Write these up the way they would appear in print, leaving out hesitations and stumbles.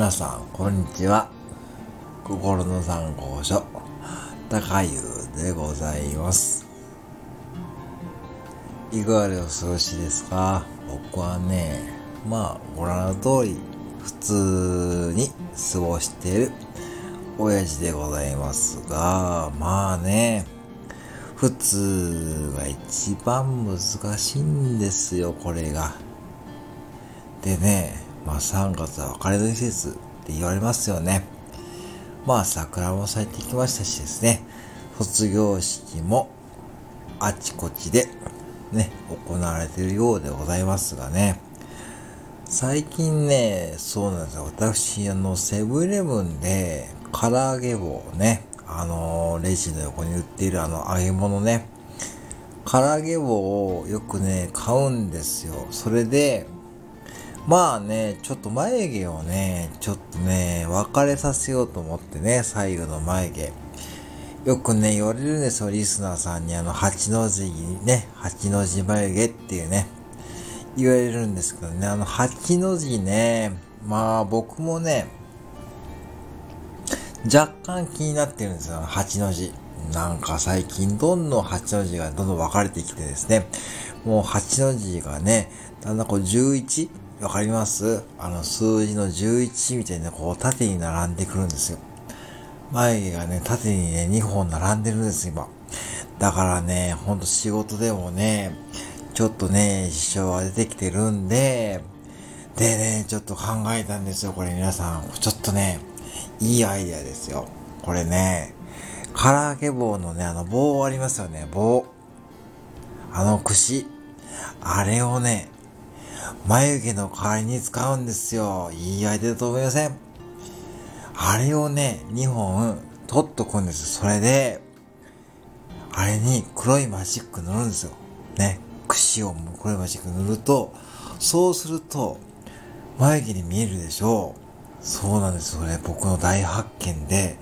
皆さんこんにちは。心の参考書高湯でございます。いかがでお過ごしですか？僕はね、ご覧の通り普通に過ごしている親父でございますが、普通が一番難しいんですよ、これが。でね、3月は別れの季節って言われますよね。桜も咲いてきましたしですね、卒業式もあちこちでね、行われているようでございますがね、最近ね、そうなんですよ。私、セブンイレブンで唐揚げ棒ね、レジの横に売っている揚げ物ね、唐揚げ棒をよくね買うんですよ。それでちょっと眉毛をね別れさせようと思ってね、左右の眉毛よくね言われるんですよ、リスナーさんに。8の字にね、8の字眉毛っていうね言われるんですけどね、8の字ね、僕もね若干気になってるんですよ、8の字。最近どんどん8の字がどんどん分かれてきてですね、もう8の字がね、だんだんこう11、わかります？数字の11みたいな、こう縦に並んでくるんですよ。眉毛がね、縦にね、2本並んでるんです、今。だからね、ほんと仕事でもね、ちょっとね、支障が出てきてるんで、でね、ちょっと考えたんですよ、これ皆さん。ちょっとね、いいアイデアですよ。これね、唐揚げ棒のね、棒ありますよね、棒。串。あれをね、眉毛の代わりに使うんですよ。いいアイデアだと思いません？あれをね、2本取っとくんです。それで、あれに黒いマジック塗るんですよ。ね。櫛を黒いマジック塗ると、そうすると、眉毛に見えるでしょう。そうなんです。それ僕の大発見で、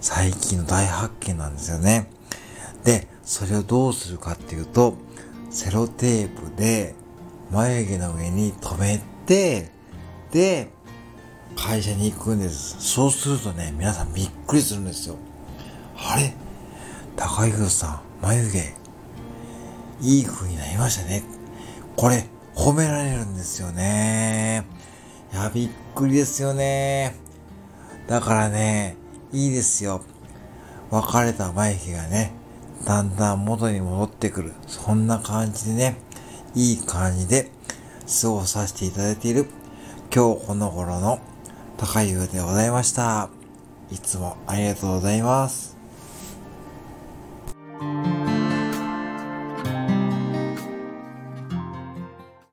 最近の大発見なんですよね。で、それをどうするかっていうと、セロテープで眉毛の上に留めて、で、会社に行くんです。そうするとね、皆さんびっくりするんですよ。あれ？高井さん、眉毛、いい風になりましたね。これ、褒められるんですよね。いや、びっくりですよね。だからね、いいですよ。別れた眉毛がね、だんだん元に戻ってくる。そんな感じでね、いい感じで過ごさせていただいている今日この頃の高湯でございました。いつもありがとうございます。